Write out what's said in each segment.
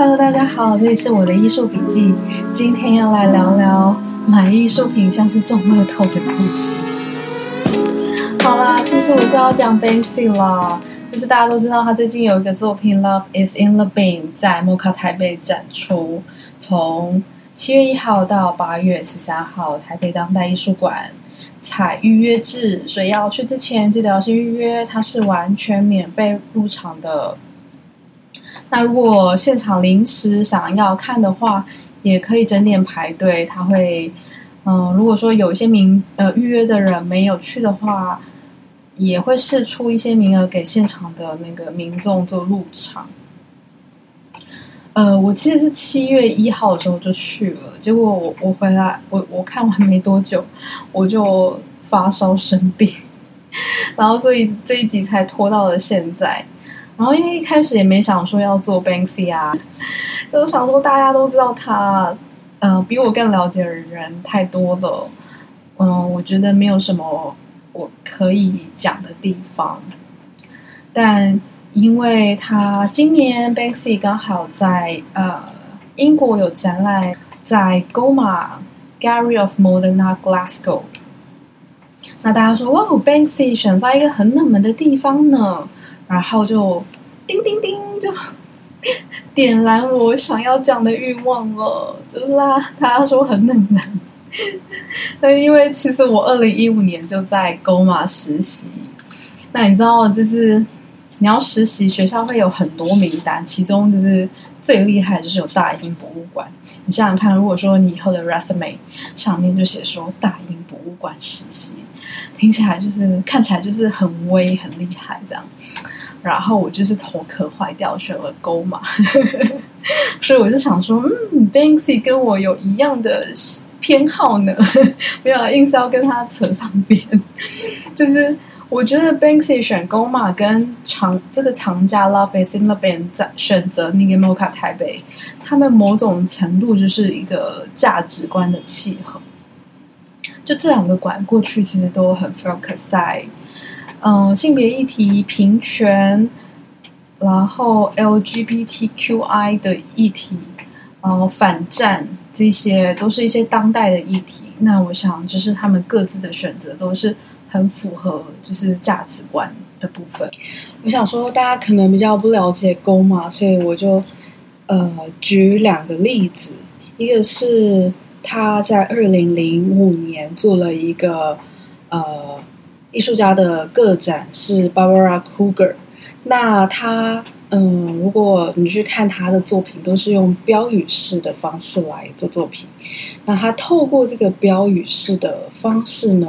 Hello， 大家好，这里是我的艺术笔记。今天要来聊聊买艺术品像是中乐透的故事。好啦，其实我是要讲 Banksy 啦，就是大家都知道他最近有一个作品 Love is in the Bin 在莫卡台北展出，从7月1号到8月13号，台北当代艺术馆。采预约制，所以要去之前记得要先预约，它是完全免费入场的。那如果现场临时想要看的话，也可以整点排队。它会，如果说有一些预约的人没有去的话，也会释出一些名额给现场的那个民众做入场。我其实是7月1号的时候就去了，结果我回来，我看完没多久，我就发烧生病，然后所以这一集才拖到了现在。然后因为一开始也没想说要做 Banksy 啊，就想说大家都知道他，比我更了解的人太多了，我觉得没有什么我可以讲的地方，但。因为他今年 Banksy 刚好在英国有展览，在 GoMA Gallery of Modern Art Glasgow。那大家说哇 ，Banksy 选在一个很冷门的地方呢，然后就叮叮叮就点燃我想要讲的欲望了，就是他说很冷门，那因为其实我2015年就在 GoMA 实习，那你知道就是。你要实习，学校会有很多名单，其中就是最厉害的就是有大英博物馆。你想想看，如果说你以后的 resume 上面就写说大英博物馆实习，听起来就是看起来就是很威很厉害这样。然后我就是头壳坏掉，选了GoMA，所以我就想说，Banksy 跟我有一样的偏好呢，没有硬是要跟他扯上边，就是。我觉得 Banksy 选GoMA 跟这个藏家 Love is in the Bin 选择 Niki de Saint Phalle 台北，他们某种程度就是一个价值观的契合。就这两个馆过去其实都很 focus 在性别议题、平权，然后 LGBTQI 的议题，然后反战，这些都是一些当代的议题。那我想就是他们各自的选择都是。很符合就是价值观的部分。我想说大家可能比较不了解GoMA，所以我就举两个例子。一个是他在2005年做了一个艺术家的个展，是 Barbara Kruger。那他如果你去看他的作品，都是用标语式的方式来做作品。那他透过这个标语式的方式呢？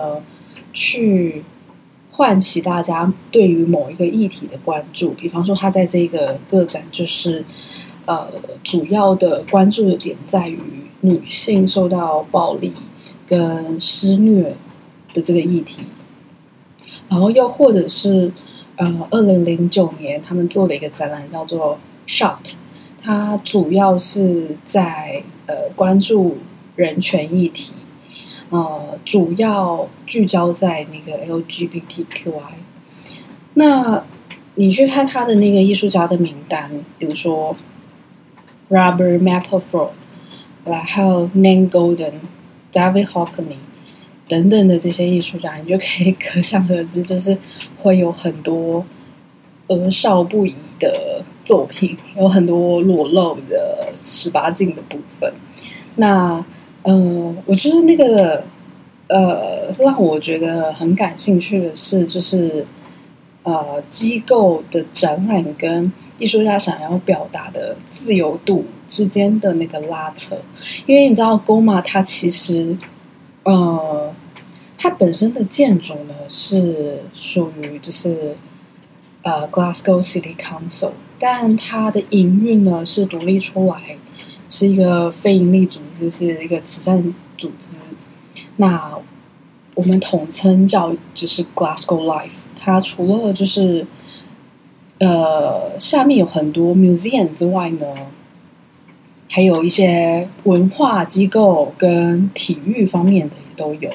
去唤起大家对于某一个议题的关注，比方说他在这个个展就是主要的关注的点在于女性受到暴力跟施虐的这个议题，然后又或者是2009年他们做了一个展览叫做 Sh[out]， 它主要是在关注人权议题。主要聚焦在那个 LGBTQI。那你去看他的那个艺术家的名单，比如说 Robert Mapplethorpe， 然后 Nan Goldin、David Hockney 等等的这些艺术家，你就可以可想而知，就是会有很多儿少不宜的作品，有很多裸露的18禁的部分。那我觉得那个让我觉得很感兴趣的是，就是机构的展览跟艺术家想要表达的自由度之间的那个拉扯。因为你知道GoMA它其实它本身的建筑呢是属于就是Glasgow City Council， 但它的营运呢是独立出来。是一个非营利组织，是一个慈善组织。那我们统称叫就是 Glasgow Life。它除了就是下面有很多 museum 之外呢，还有一些文化机构跟体育方面的也都有。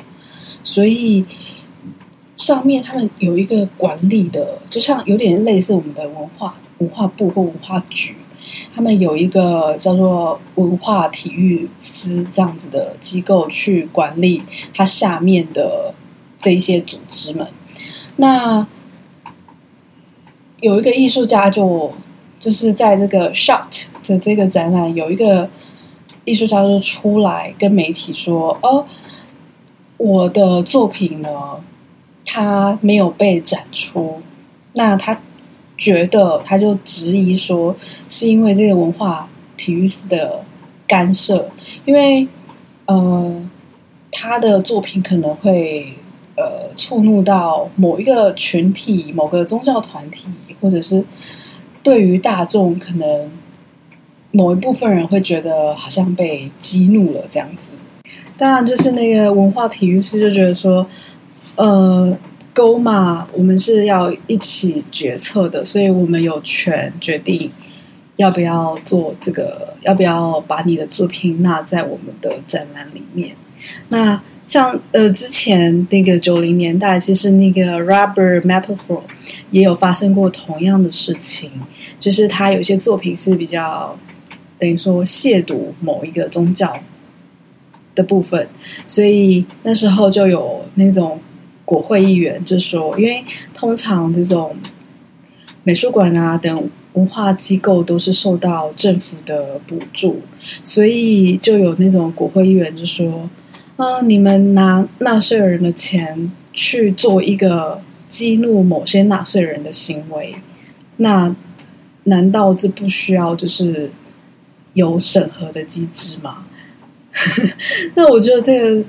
所以上面他们有一个管理的，就像有点类似我们的文化部或文化局。他们有一个叫做文化体育司这样子的机构去管理它下面的这一些组织们。那有一个艺术家就是在这个 Sh[out] 的这个展览，有一个艺术家就出来跟媒体说：“哦，我的作品呢，它没有被展出。”那他觉得，他就质疑说，是因为这个文化体育司的干涉，因为他的作品可能会触怒到某一个群体、某个宗教团体，或者是对于大众，可能某一部分人会觉得好像被激怒了这样子。当然，就是那个文化体育司就觉得说，GOMA 我们是要一起决策的，所以我们有权决定要不要做这个，要不要把你的作品纳在我们的展览里面。那像之前那个90年代，其实那个 Robert Mapplethorpe 也有发生过同样的事情，就是他有些作品是比较等于说亵渎某一个宗教的部分，所以那时候就有那种国会议员就说，因为通常这种美术馆啊等文化机构都是受到政府的补助，所以就有那种国会议员就说你们拿纳税人的钱去做一个激怒某些纳税人的行为，那难道这不需要就是有审核的机制吗？那我觉得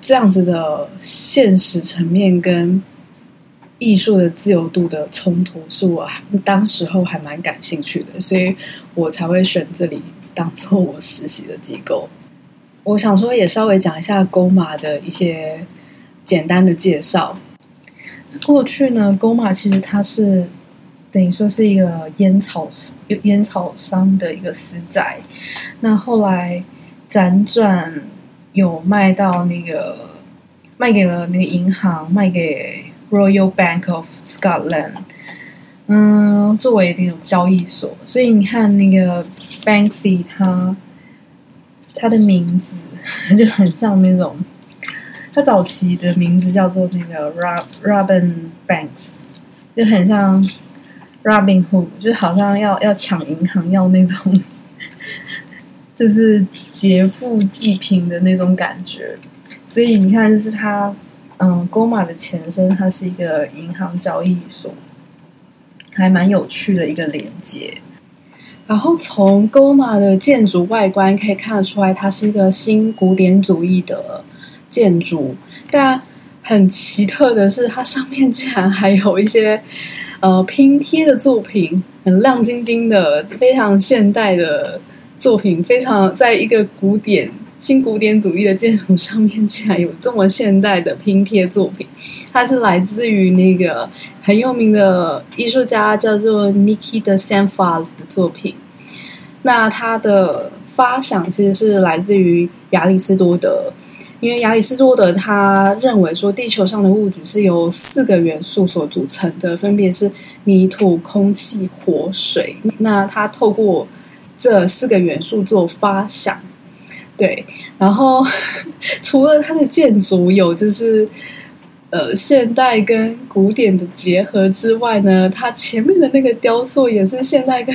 这样子的现实层面跟艺术的自由度的冲突，是我当时候还蛮感兴趣的，所以我才会选这里当做我实习的机构。我想说也稍微讲一下 GOMA 的一些简单的介绍。过去呢 GOMA 其实它是等于说是一个烟草商的一个私宅，那后来辗转有卖到那个卖给了那个银行，卖给 Royal Bank of Scotland， 作为那种交易所。所以你看那个 Banksy 他的名字就很像那种，他早期的名字叫做那个 Robin Banks， 就很像 Robin Hood， 就好像要抢银行，要那种就是劫富济贫的那种感觉。所以你看，就是它GOMA 的前身，它是一个银行交易所，还蛮有趣的一个连接。然后从 GOMA 的建筑外观可以看得出来，它是一个新古典主义的建筑，但很奇特的是，它上面竟然还有一些拼贴的作品，很亮晶晶的，非常现代的作品，非常在一个新古典主义的建筑上面，竟然有这么现代的拼贴作品。它是来自于那个很有名的艺术家叫做 Niki de Saint Phalle 的作品。那它的发想其实是来自于亚里士多德，因为亚里士多德他认为说，地球上的物质是由4个元素所组成的，分别是泥土、空气、火、水。那他透过这4个元素做发想，对。然后除了它的建筑有就是现代跟古典的结合之外呢，它前面的那个雕塑也是现代跟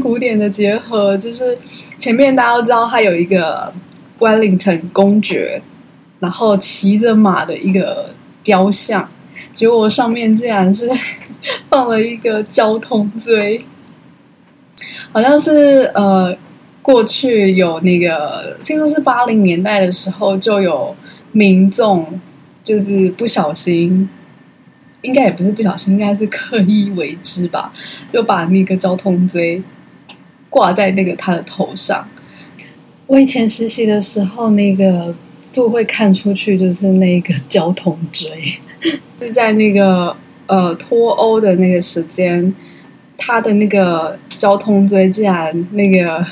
古典的结合。就是前面大家都知道，它有一个威灵顿公爵然后骑着马的一个雕像，结果上面竟然是放了一个交通锥，好像是过去有那个听说是80年代的时候，就有民众就是不小心，应该也不是不小心，应该是刻意为之吧，就把那个交通锥挂在那个他的头上。我以前实习的时候，那个就会看出去就是那个交通锥是在那个脱欧的那个时间，他的那个交通锥竟然那个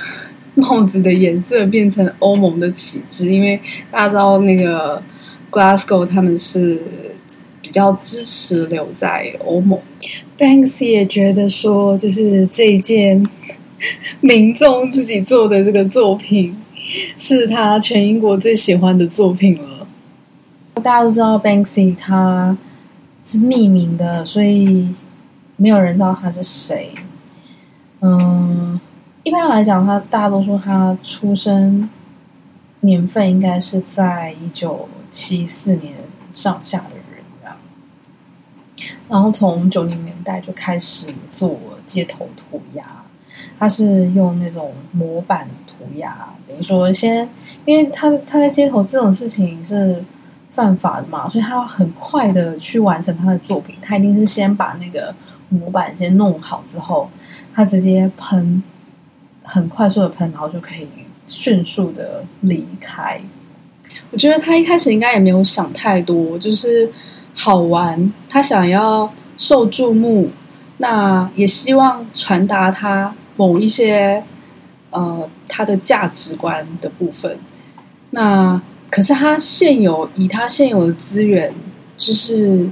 帽子的颜色变成欧盟的旗帜，因为大家知道那个 Glasgow 他们是比较支持留在欧盟。 Banksy 也觉得说，就是这一件民众自己做的这个作品是他全英国最喜欢的作品了。大家都知道 Banksy 他是匿名的，所以没有人知道他是谁。一般来讲，他大多数他出生年份应该是在1974年上下的人啊，然后从90年代就开始做街头涂鸦，他是用那种模板涂鸦，等于说先，因为他在街头这种事情是犯法的嘛，所以他要很快的去完成他的作品，他一定是先把那个模板先弄好之后，他直接喷，很快速的喷，然后就可以迅速的离开。我觉得他一开始应该也没有想太多，就是好玩，他想要受注目，那也希望传达他某一些他的价值观的部分。那可是他现有的资源，就是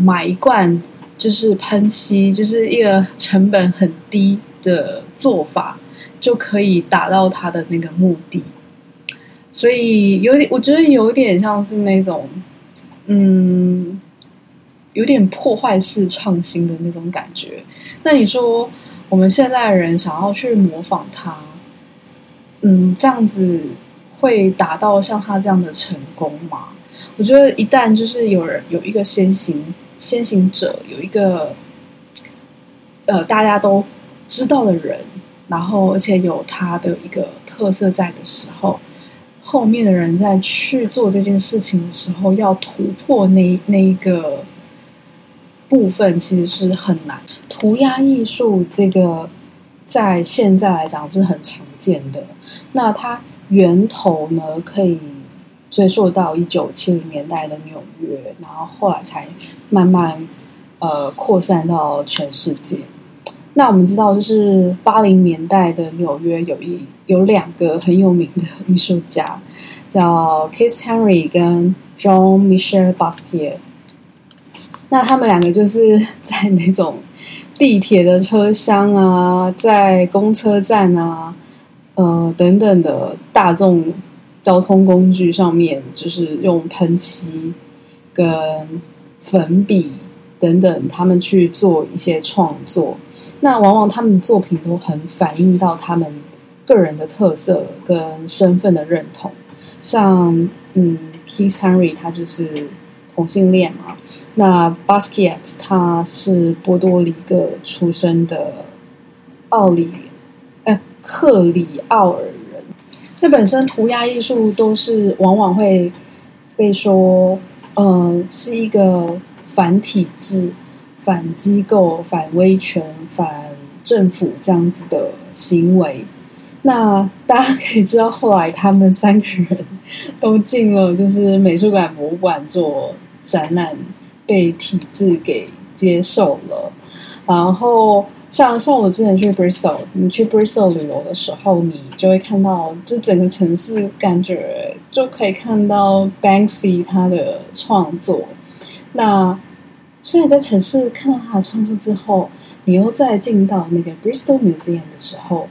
买一罐就是喷漆，就是一个成本很低的做法，就可以达到他的那个目的。所以有点，我觉得有点像是那种，有点破坏式创新的那种感觉。那你说我们现在人想要去模仿他，这样子会达到像他这样的成功吗？我觉得一旦就是有一个先行者，有一个大家都知道的人，然后而且有他的一个特色在的时候，后面的人在去做这件事情的时候，要突破那一个部分，其实是很难。涂鸦艺术这个在现在来讲是很常见的，那它源头呢，可以追溯到1970年代的纽约，然后后来才慢慢扩散到全世界。那我们知道，就是80年代的纽约有2个很有名的艺术家，叫 Keith Haring 跟 Jean-Michel Basquiat。那他们2个就是在那种地铁的车厢啊，在公车站啊，等等的大众交通工具上面，就是用喷漆跟粉笔等等，他们去做一些创作。那往往他们的作品都很反映到他们个人的特色跟身份的认同。像Keith Haring 他就是同性恋嘛，那 Basquiat 他是波多黎各出生的克里奥尔人。那本身涂鸦艺术都是往往会被说是一个反体制、反机构、反威权、反政府这样子的行为。那大家可以知道，后来他们3个人都进了就是美术馆、博物馆做展览，被体制给接受了。然后像我之前去 Bristol， 你去 Bristol 旅游的时候，你就会看到这整个城市，感觉就可以看到 Banksy 他的创作。那所以在城市看到他的创作之后，你又再进到那个 Bristol Museum 的时候，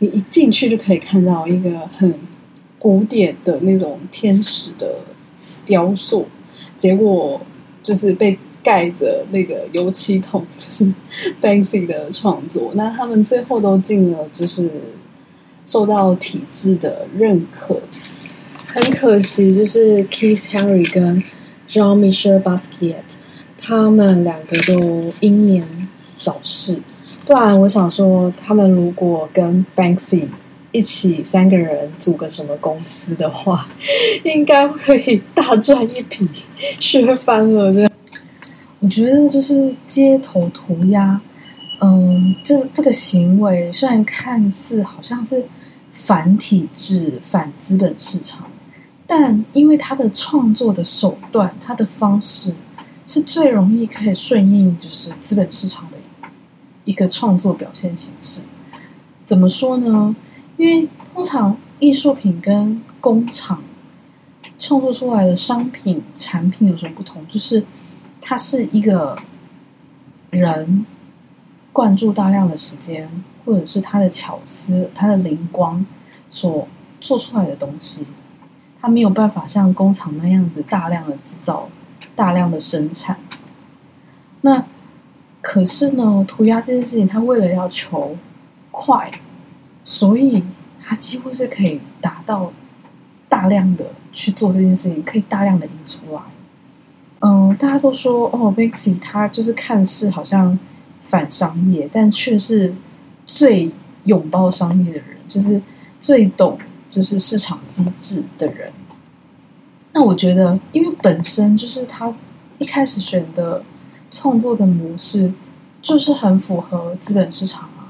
你一进去就可以看到一个很古典的那种天使的雕塑，结果就是被盖着那个油漆桶，就是 Banksy 的创作。那他们最后都进了，就是受到体制的认可。很可惜，就是 Keith Haring 跟 Jean-Michel Basquiat 他们2个都英年早逝。不然我想说，他们如果跟 Banksy 一起3个人组个什么公司的话，应该可以大赚一笔，削翻了这。我觉得就是街头涂鸦，这个行为虽然看似好像是反体制、反资本市场，但因为他的创作的手段、他的方式是最容易可以顺应就是资本市场的一个创作表现形式。怎么说呢？因为通常艺术品跟工厂创作出来的商品产品有什么不同，就是它是一个人灌注大量的时间，或者是他的巧思、他的灵光所做出来的东西。它没有办法像工厂那样子大量的制造、大量的生产。那可是呢，涂鸦这件事情，它为了要求快，所以它几乎是可以达到大量的去做这件事情，可以大量的印出来。大家都说哦 ，Banksy 他就是看似好像反商业，但却是最拥抱商业的人，就是最懂就是市场机制的人。那我觉得，因为本身就是他一开始选的创作的模式，就是很符合资本市场啊。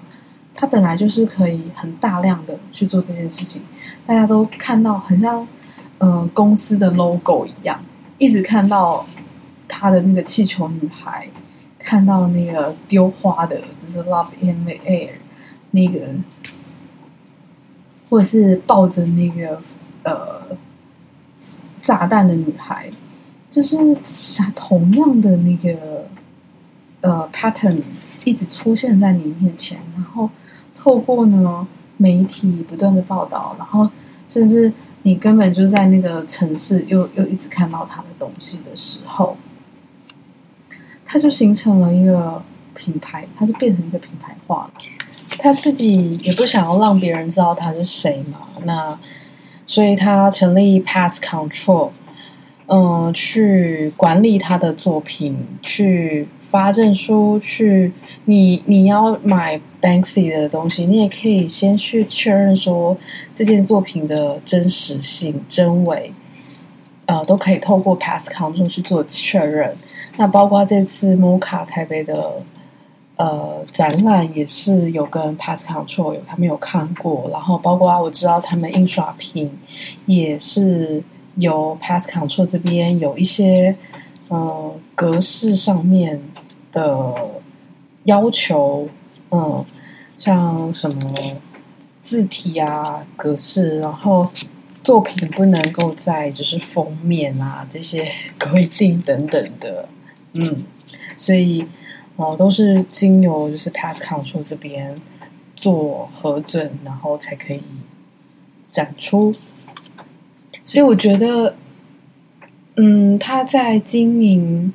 他本来就是可以很大量的去做这件事情，大家都看到很像公司的 logo 一样，一直看到他的那个气球女孩，看到那个丢花的，就是 Love in the Air 那个，或者是抱着那个炸弹的女孩，就是同样的那个pattern 一直出现在你面前，然后透过呢媒体不断的报道，然后甚至你根本就在那个城市又一直看到他的东西的时候，它就形成了一个品牌，它就变成一个品牌化了。他自己也不想要让别人知道他是谁嘛，那所以他成立 Pest Control， 去管理他的作品，去发证书，去你要买 Banksy 的东西，你也可以先去确认说这件作品的真实性、真伪，都可以透过 Pest Control 去做确认。那包括这次 MoCA 台北的展览也是有跟 Pest Control 他们有看过，然后包括我知道他们印刷品也是由 Pest Control 这边有一些格式上面的要求，像什么字体啊、格式，然后作品不能够在就是封面啊这些规定等等的，所以都是经由就是 Pest Control 这边做核准，然后才可以展出。所以我觉得，他在经营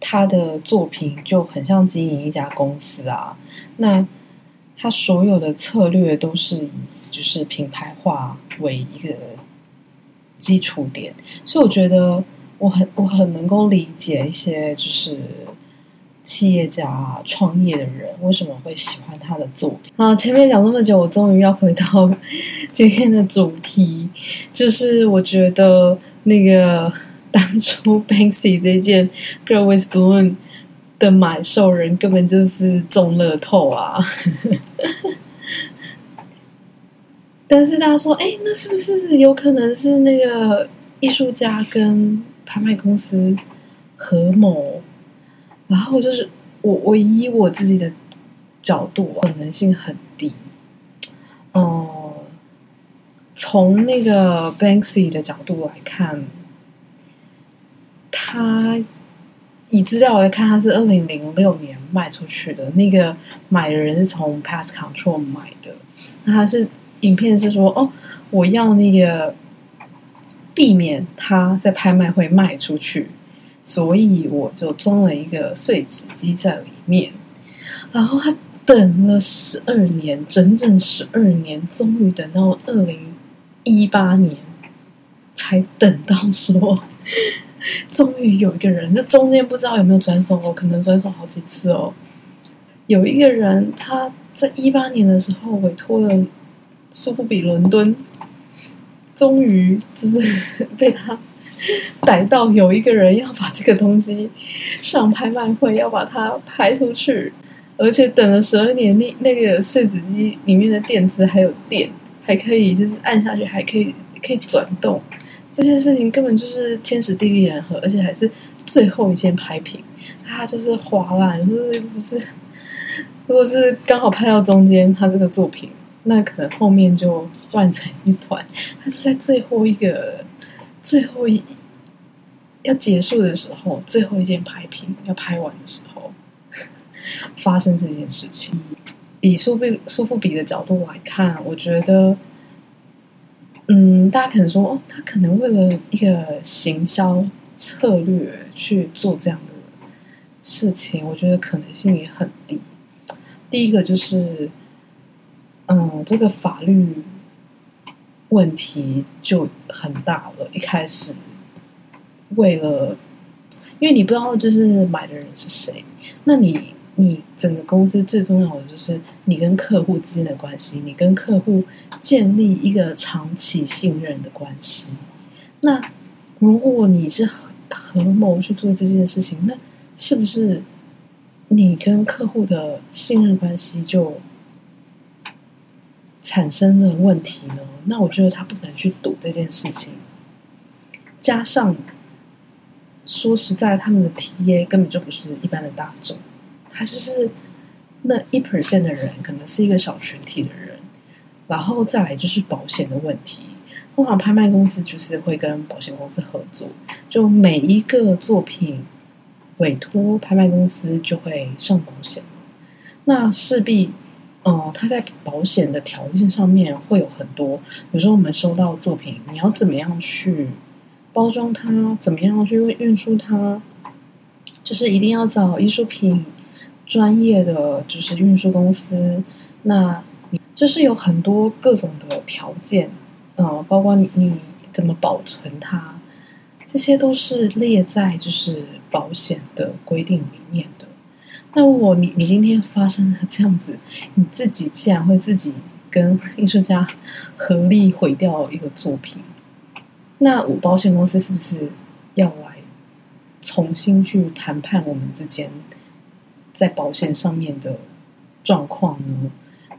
他的作品就很像经营一家公司啊。那他所有的策略都是以就是品牌化为一个基础点，所以我觉得我很能够理解一些就是企业家、创业的人为什么会喜欢他的作品。前面讲那么久，我终于要回到今天的主题，就是我觉得那个当初 Banksy 这件 Girl with Balloon 的买受人根本就是中乐透啊！但是大家说，那是不是有可能是那个艺术家跟拍卖公司合谋？然后就是我以我自己的角度，可能性很低。从那个 Banksy 的角度来看，他以资料来看，他是2006年卖出去的，那个买的人是从 Pest Control 买的。那他是影片是说，我要那个避免他在拍卖会卖出去，所以我就装了一个碎纸机在里面，然后他等了12年，整整12年，终于等到2018年，才等到说，终于有一个人，那中间不知道有没有转手，可能转手好几次哦。有一个人他在18年的时候委托了苏富比伦敦，终于就是被他逮到，有一个人要把这个东西上拍卖会，要把它拍出去，而且等了12年，那个碎纸机里面的电池还有电，还可以就是按下去，还可以转动，这件事情根本就是天时地利人和，而且还是最后一件拍品，它就是滑烂，就是不是？如果是刚好拍到中间，它这个作品，那可能后面就乱成一团，它是在最后一个要结束的时候，最后一件拍品要拍完的时候发生这件事情。以苏富比的角度来看，我觉得大家可能说他可能为了一个行销策略去做这样的事情，我觉得可能性也很低。第一个就是这个法律问题就很大了，一开始为了因为你不知道就是买的人是谁，那你整个公司最重要的就是你跟客户之间的关系，你跟客户建立一个长期信任的关系。那如果你是合谋去做这件事情，那是不是你跟客户的信任关系就产生了问题呢？那我觉得他不能去赌这件事情。加上说实在，他们的 TA 根本就不是一般的大众，他就是那 1% 的人，可能是一个小群体的人。然后再来就是保险的问题，通常拍卖公司就是会跟保险公司合作，就每一个作品委托拍卖公司就会上保险，那势必他在保险的条件上面会有很多，比如说我们收到作品，你要怎么样去包装它，怎么样去运输它，就是一定要找艺术品专业的就是运输公司。那就是有很多各种的条件，包括你怎么保存它，这些都是列在就是保险的规定里面的。那如果你今天发生了这样子，你自己既然会自己跟艺术家合力毁掉一个作品，那我保险公司是不是要来重新去谈判我们之间在保险上面的状况呢？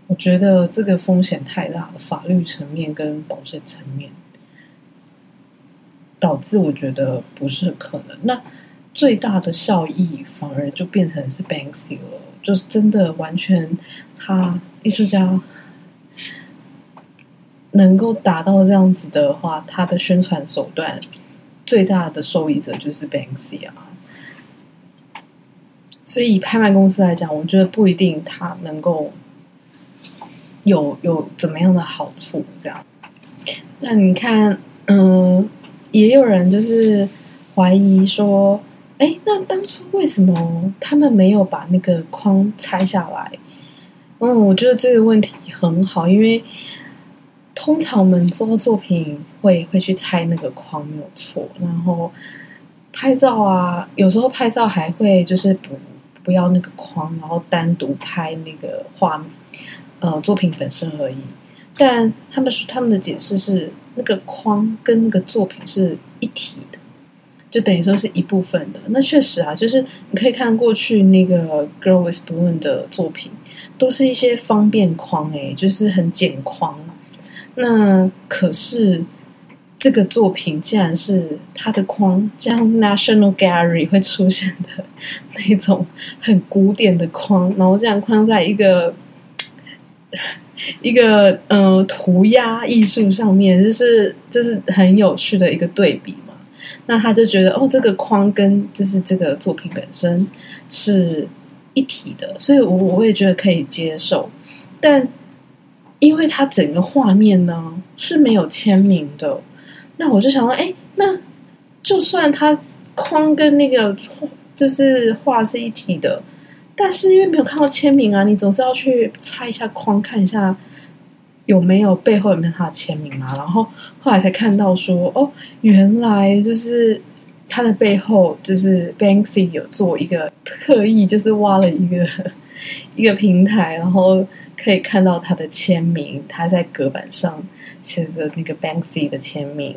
我觉得这个风险太大了，法律层面跟保险层面，导致我觉得不是很可能。那最大的效益反而就变成是 Banksy 了，就是真的完全他艺术家能够达到这样子的话，他的宣传手段最大的受益者就是 Banksy 啊。所以以拍卖公司来讲，我觉得不一定他能够有怎么样的好处这样。那你看也有人就是怀疑说那当初为什么他们没有把那个框拆下来？我觉得这个问题很好，因为通常我们做作品会去拆那个框，没有错。然后拍照啊，有时候拍照还会就是不要那个框，然后单独拍那个画面作品本身而已。但他们的解释是，那个框跟那个作品是一体的，就等于说是一部分的。那确实啊，就是你可以看过去那个 Girl with Balloon 的作品，都是一些方便框就是很简框。那可是这个作品竟然是它的框，像 National Gallery 会出现的那种很古典的框，然后这样框在一个涂鸦艺术上面，就是很有趣的一个对比。那他就觉得这个框跟就是这个作品本身是一体的，所以我也觉得可以接受。但因为他整个画面呢是没有签名的，那我就想到那就算他框跟那个就是画是一体的，但是因为没有看到签名啊，你总是要去拆一下框，看一下有没有背后有没有他的签名啊？然后后来才看到说，原来就是他的背后就是 Banksy 有做一个刻意，就是挖了一个平台，然后可以看到他的签名，他在隔板上写着那个 Banksy 的签名。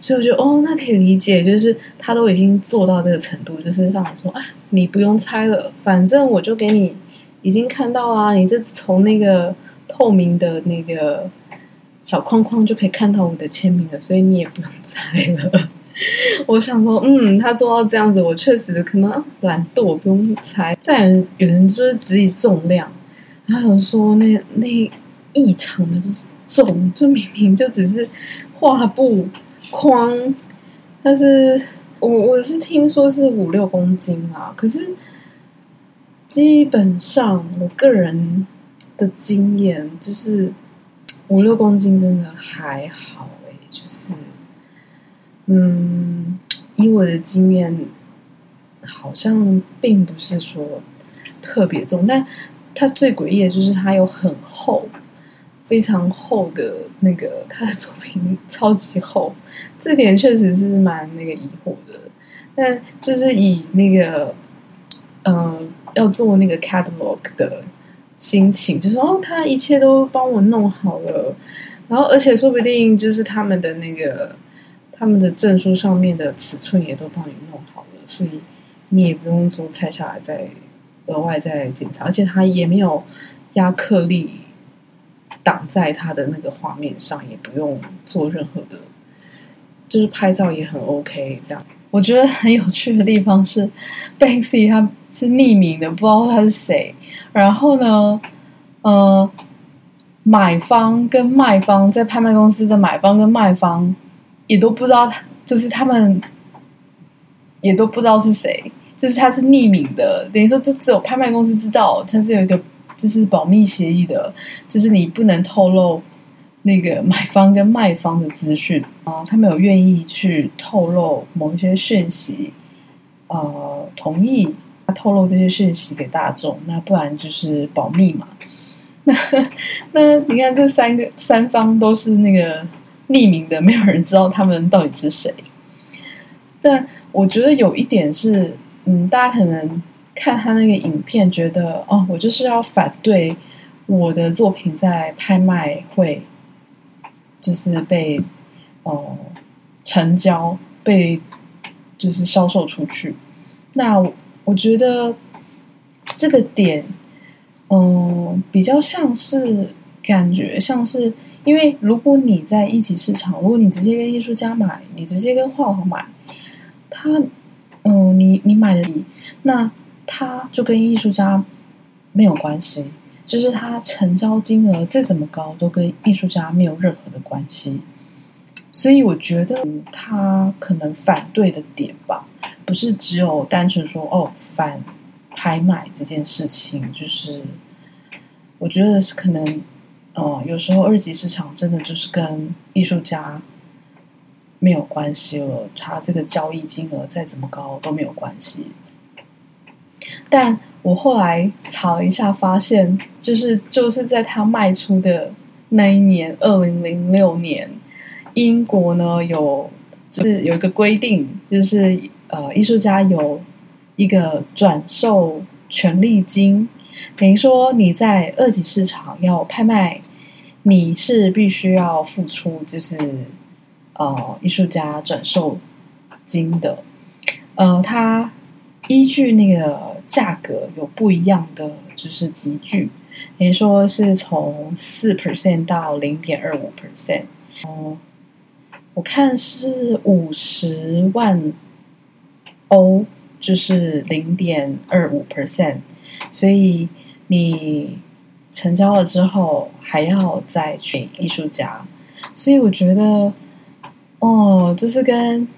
所以我觉得那可以理解，就是他都已经做到这个程度，就是让你说你不用猜了，反正我就给你已经看到啦，你就从那个透明的那个小框框就可以看到我的签名了，所以你也不用猜了。我想说他做到这样子，我确实可能懒惰，我不用猜。再有人就是质疑重量，还有说那异常的就是重，就明明就只是画布框，但是我是听说是5-6公斤啦，可是基本上我个人的经验就是5-6公斤真的还好欸，就是以我的经验好像并不是说特别重，但它最诡异的就是它有很厚非常厚的那个，它的作品超级厚，这点确实是蛮那个疑惑的。但就是以那个要做那个 catalog 的心情，就是哦，他一切都帮我弄好了，然后而且说不定就是他们的那个他们的证书上面的尺寸也都帮你弄好了，所以你也不用说拆下来再额外再检查，而且它也没有压克力挡在它的那个画面上，也不用做任何的，就是拍照也很 OK 这样。我觉得很有趣的地方是 Banksy 他是匿名的，不知道他是谁，然后呢买方跟卖方，在拍卖公司的买方跟卖方也都不知道，就是他们也都不知道是谁，就是他是匿名的，等于说这只有拍卖公司知道，它是有一个就是保密协议的，就是你不能透露那个买方跟卖方的资讯，他们有愿意去透露某一些讯息，同意透露这些讯息给大众，那不然就是保密嘛。那你看这三方都是那个匿名的，没有人知道他们到底是谁。但我觉得有一点是，大家可能看他那个影片觉得，哦，我就是要反对我的作品在拍卖会就是被成交，被就是销售出去。那我觉得这个点比较像是感觉像是，因为如果你在一级市场，如果你直接跟艺术家买，你直接跟画廊买，他你买的笔，那他就跟艺术家没有关系，就是他成交金额再怎么高都跟艺术家没有任何的关系。所以我觉得他可能反对的点吧，不是只有单纯说反拍卖这件事情，就是我觉得是可能有时候二级市场真的就是跟艺术家没有关系了，他这个交易金额再怎么高都没有关系。但我后来查了一下发现，就是在他卖出的那一年2006年，英国呢有一个规定，就是艺术家有一个转售权利金，等于说你在二级市场要拍卖，你是必须要付出就是艺术家转售金的。他依据那个价格有不一样的就是级距，等于说是从 4% 到 0.25%。我看是50万欧，就是 0.25%， 所以你成交了之后还要再去艺术家。所以我觉得这是跟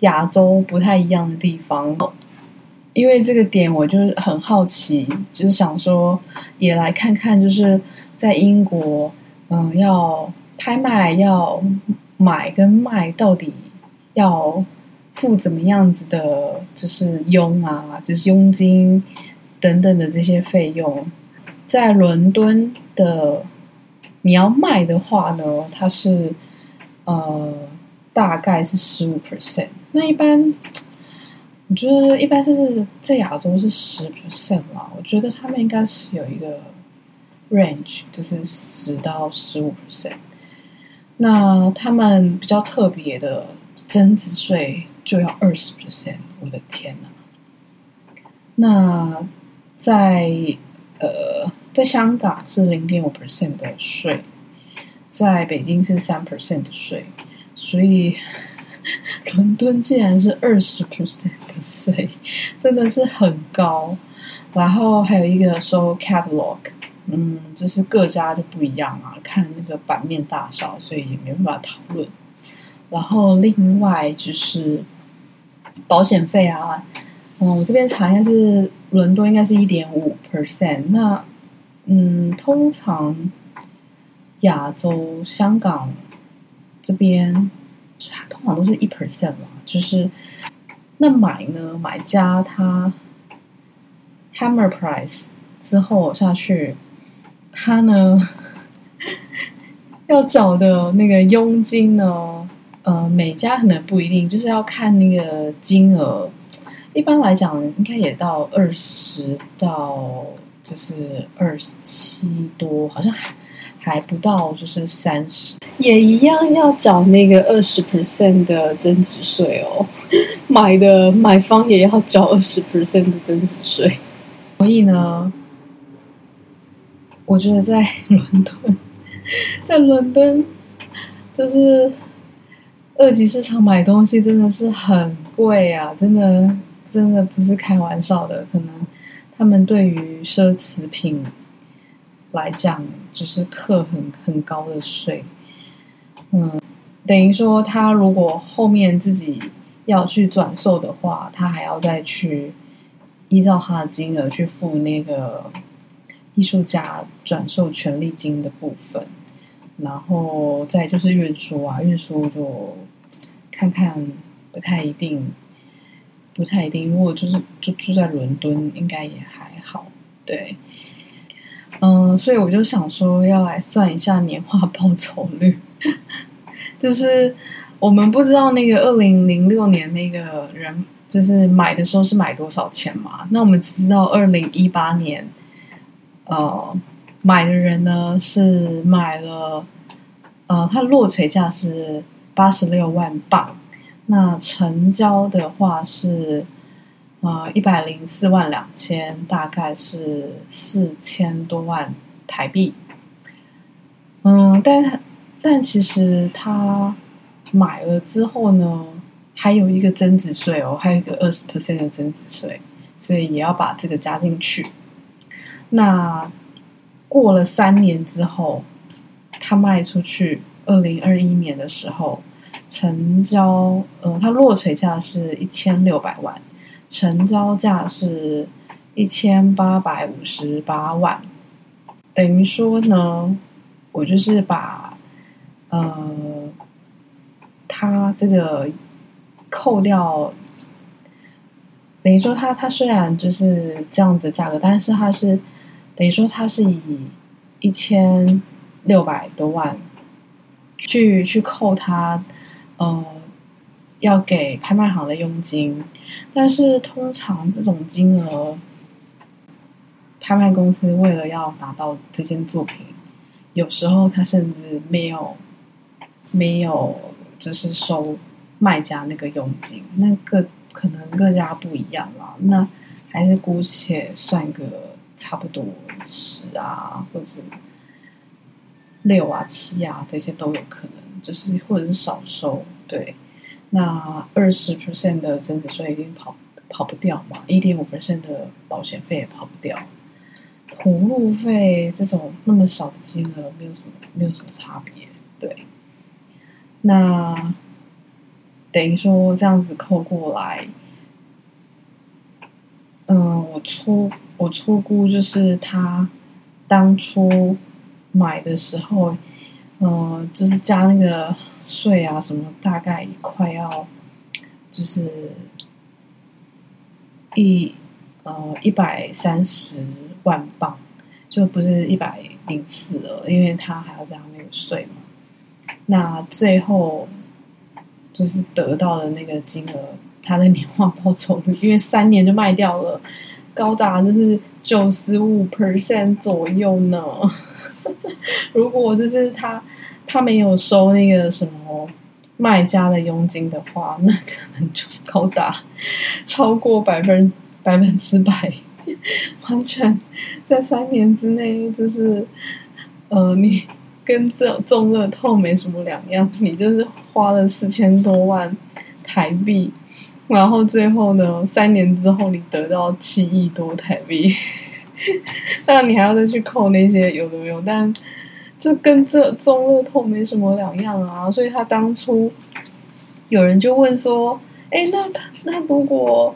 亚洲不太一样的地方。因为这个点我就是很好奇，就是想说也来看看，就是在英国要拍卖要买跟卖到底要付怎么样子的就是就是佣金等等的这些费用。在伦敦的你要卖的话呢，它是大概是 15%， 那一般我觉得一般是在亚洲是 10% 啦，我觉得他们应该是有一个 range， 就是10-15%。 那他们比较特别的增值税就要 20%， 我的天哪！那在香港是 0.5% 的税，在北京是 3% 的税，所以伦敦竟然是 20% 的税，真的是很高。然后还有一个收 catalog， 就是各家就不一样啊，看那个版面大小，所以也没办法讨论。然后另外就是保险费啊，我这边查一下是伦敦应该是 1.5%， 那通常亚洲香港这边通常都是 1% 嘛，就是那买呢，买家他 hammer price 之后下去，他呢要找的那个佣金呢，每家可能不一定，就是要看那个金额。一般来讲，应该也到20到就是27多，好像还不到，就是30，也一样要缴那个20% 的增值税哦。买方也要缴20% 的增值税，所以呢，我觉得在伦敦就是二级市场买东西真的是很贵啊，真的不是开玩笑的。可能他们对于奢侈品来讲就是课很高的税，等于说他如果后面自己要去转售的话，他还要再去依照他的金额去付那个艺术家转售权利金的部分，然后再就是运输就看不太一定，如果就是住在伦敦应该也还好，对。所以我就想说要来算一下年化报酬率就是我们不知道那个2006年那个人就是买的时候是买多少钱嘛，那我们只知道2018年买的人呢是买了，他的落锤价是86万镑，那成交的话是104万2千，大概是4000多万台币。但其实他买了之后呢，还有一个增值税哦，还有一个20% 的增值税，所以也要把这个加进去。那过了3年之后，他卖出去2021年的时候成交，他落锤价是1600万，成交价是1858万，等于说呢，我就是把他这个扣掉，等于说他虽然就是这样子的价格，但是他是等于说它是以1600多万去扣它要给拍卖行的佣金，但是通常这种金额，拍卖公司为了要拿到这件作品，有时候他甚至没有就是收卖家那个佣金，那个可能各家不一样啦，那还是姑且算个差不多10啊，或者6啊7啊，这些都有可能，就是或者是少收，对。那 20% 的增值税一定跑不掉嘛， 1.5% 的保险费也跑不掉，通路费这种那么少的金额没有什么差别，对。那等于说这样子扣过来，我出估就是他当初买的时候，就是加那个税啊什么，大概快要就是130万镑，就不是104了，因为他还要加那个税嘛。那最后就是得到的那个金额，他的年化报酬率，因为3年就卖掉了，高达就是95% 左右呢。如果就是他没有收那个什么卖家的佣金的话，那可能就高达超过100%，完全在3年之内，就是你跟这中乐透没什么两样，你就是花了4000多万台币。然后最后呢，3年之后你得到7亿多台币，那你还要再去扣那些有的没有，但就跟这中乐透没什么两样啊。所以他当初有人就问说，哎，那如果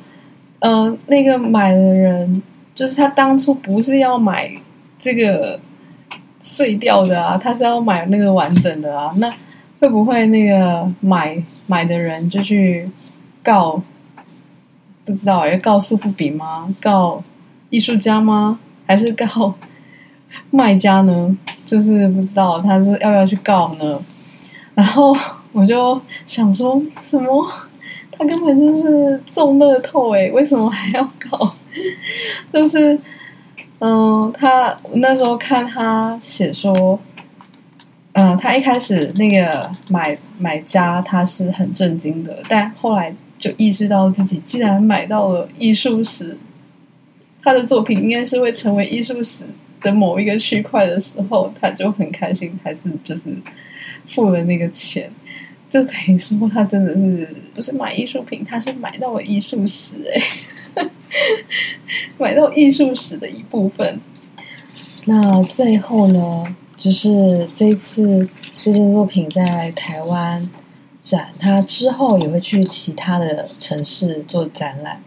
那个买的人就是他当初不是要买这个碎掉的啊，他是要买那个完整的啊，那会不会那个买的人就去告，不知道要告苏富比吗？告艺术家吗？还是告卖家呢？就是不知道他是要不要去告呢。然后我就想说，什么他根本就是中乐透欸，为什么还要告？就是他那时候看他写说，他一开始那个买家他是很震惊的，但后来就意识到自己既然买到了艺术史，他的作品应该是会成为艺术史的某一个区块的时候，他就很开心，还是就是付了那个钱，就等于说他真的是不是买艺术品，他是买到了艺术史欸买到艺术史的一部分。那最后呢，就是这一次这件作品在台湾展，它之后也会去其他的城市做展览。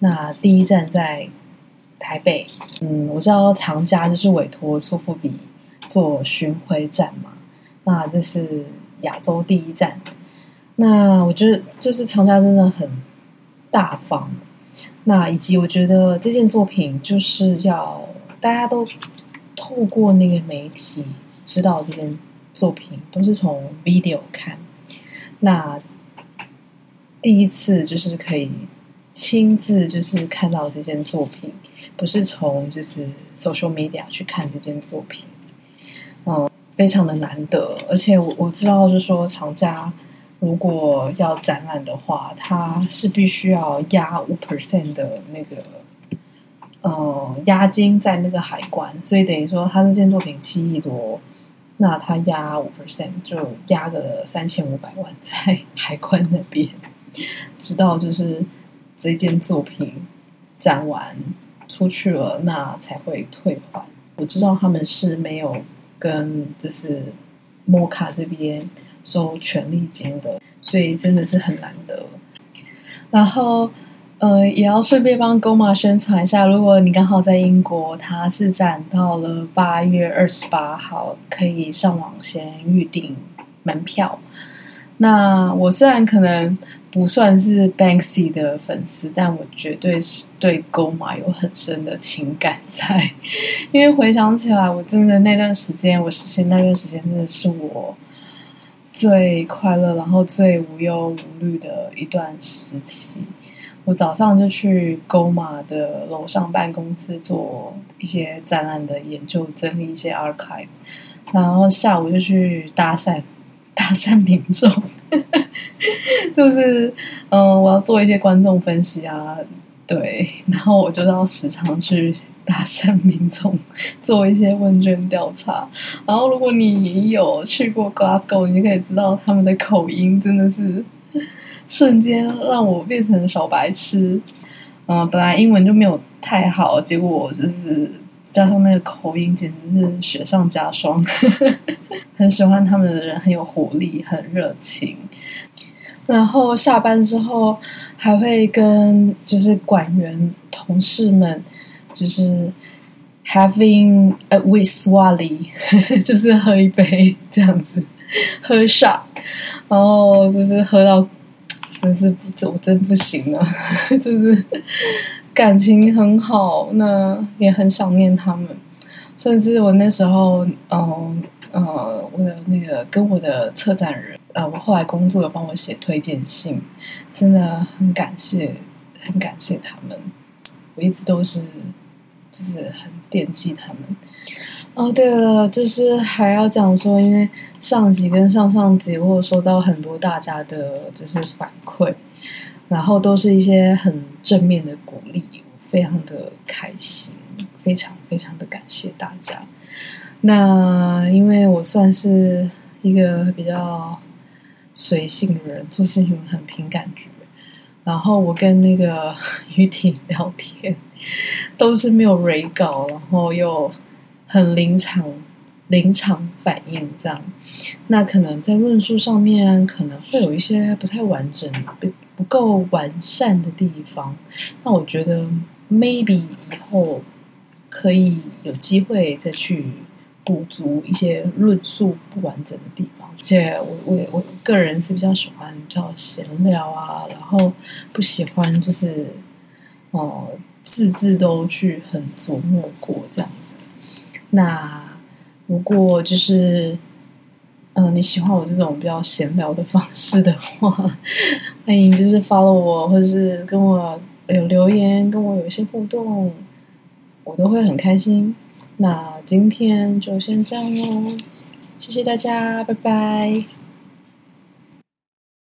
那第一站在台北，我知道藏家就是委托苏富比做巡回展嘛，那这是亚洲第一站。那我觉得就是藏家真的很大方，那以及我觉得这件作品就是要大家都透过那个媒体知道这件作品，都是从 video 看，那第一次就是可以亲自就是看到这件作品，不是从就是 social media 去看这件作品，非常的难得。而且我知道就是说藏家如果要展览的话，他是必须要押 5% 的那个押金在那个海关，所以等于说他这件作品7亿多，那他押 5% 就押个3500万在海关那边，直到就是这件作品展完出去了，那才会退还。我知道他们是没有跟就是摩卡这边收权利金的，所以真的是很难得。然后也要顺便帮 GOMA 宣传一下，如果你刚好在英国，它是展到了8月28号，可以上网先预订门票。那我虽然可能不算是 Banksy 的粉丝，但我绝对是对 GOMA 有很深的情感在，因为回想起来，我真的那段时间，我实习那段时间真的是我最快乐然后最无忧无虑的一段时期。我早上就去 GOMA 的楼上办公室做一些展览的研究，整理一些 archive， 然后下午就去搭讪民众就是我要做一些观众分析啊，对，然后我就到时常去搭讪民众，做一些问卷调查。然后如果你有去过 Glasgow， 你就可以知道他们的口音真的是瞬间让我变成小白痴。本来英文就没有太好，结果我就是加上那个口音简直是雪上加霜很喜欢他们的人，很有活力，很热情。然后下班之后还会跟就是馆员同事们就是 having a wiswali 就是喝一杯这样子，喝 shot， 然后就是喝到真是我真不行了就是感情很好，那也很想念他们。甚至我那时候我的那个跟我的策展人我后来工作有帮我写推荐信，真的很感谢他们，我一直都是就是很惦记他们。对了，就是还要讲说，因为上集跟上上集我有收到很多大家的就是反馈，然后都是一些很正面的鼓励，我非常的开心，非常非常的感谢大家。那因为我算是一个比较随性的人，做事情很凭感觉，然后我跟那个于婷聊天都是没有 re 稿，然后又很临场临场反应这样。那可能在论述上面可能会有一些不太完整、不够完善的地方。那我觉得 maybe 以后可以有机会再去补足一些论述不完整的地方，而且我个人是比较喜欢比较闲聊啊，然后不喜欢就是字都去很琢磨过这样子。那如果就是你喜欢我这种比较闲聊的方式的话，欢迎就是 follow 我，或者是跟我有留言，跟我有一些互动，我都会很开心。那今天就先这样咯，谢谢大家，拜拜。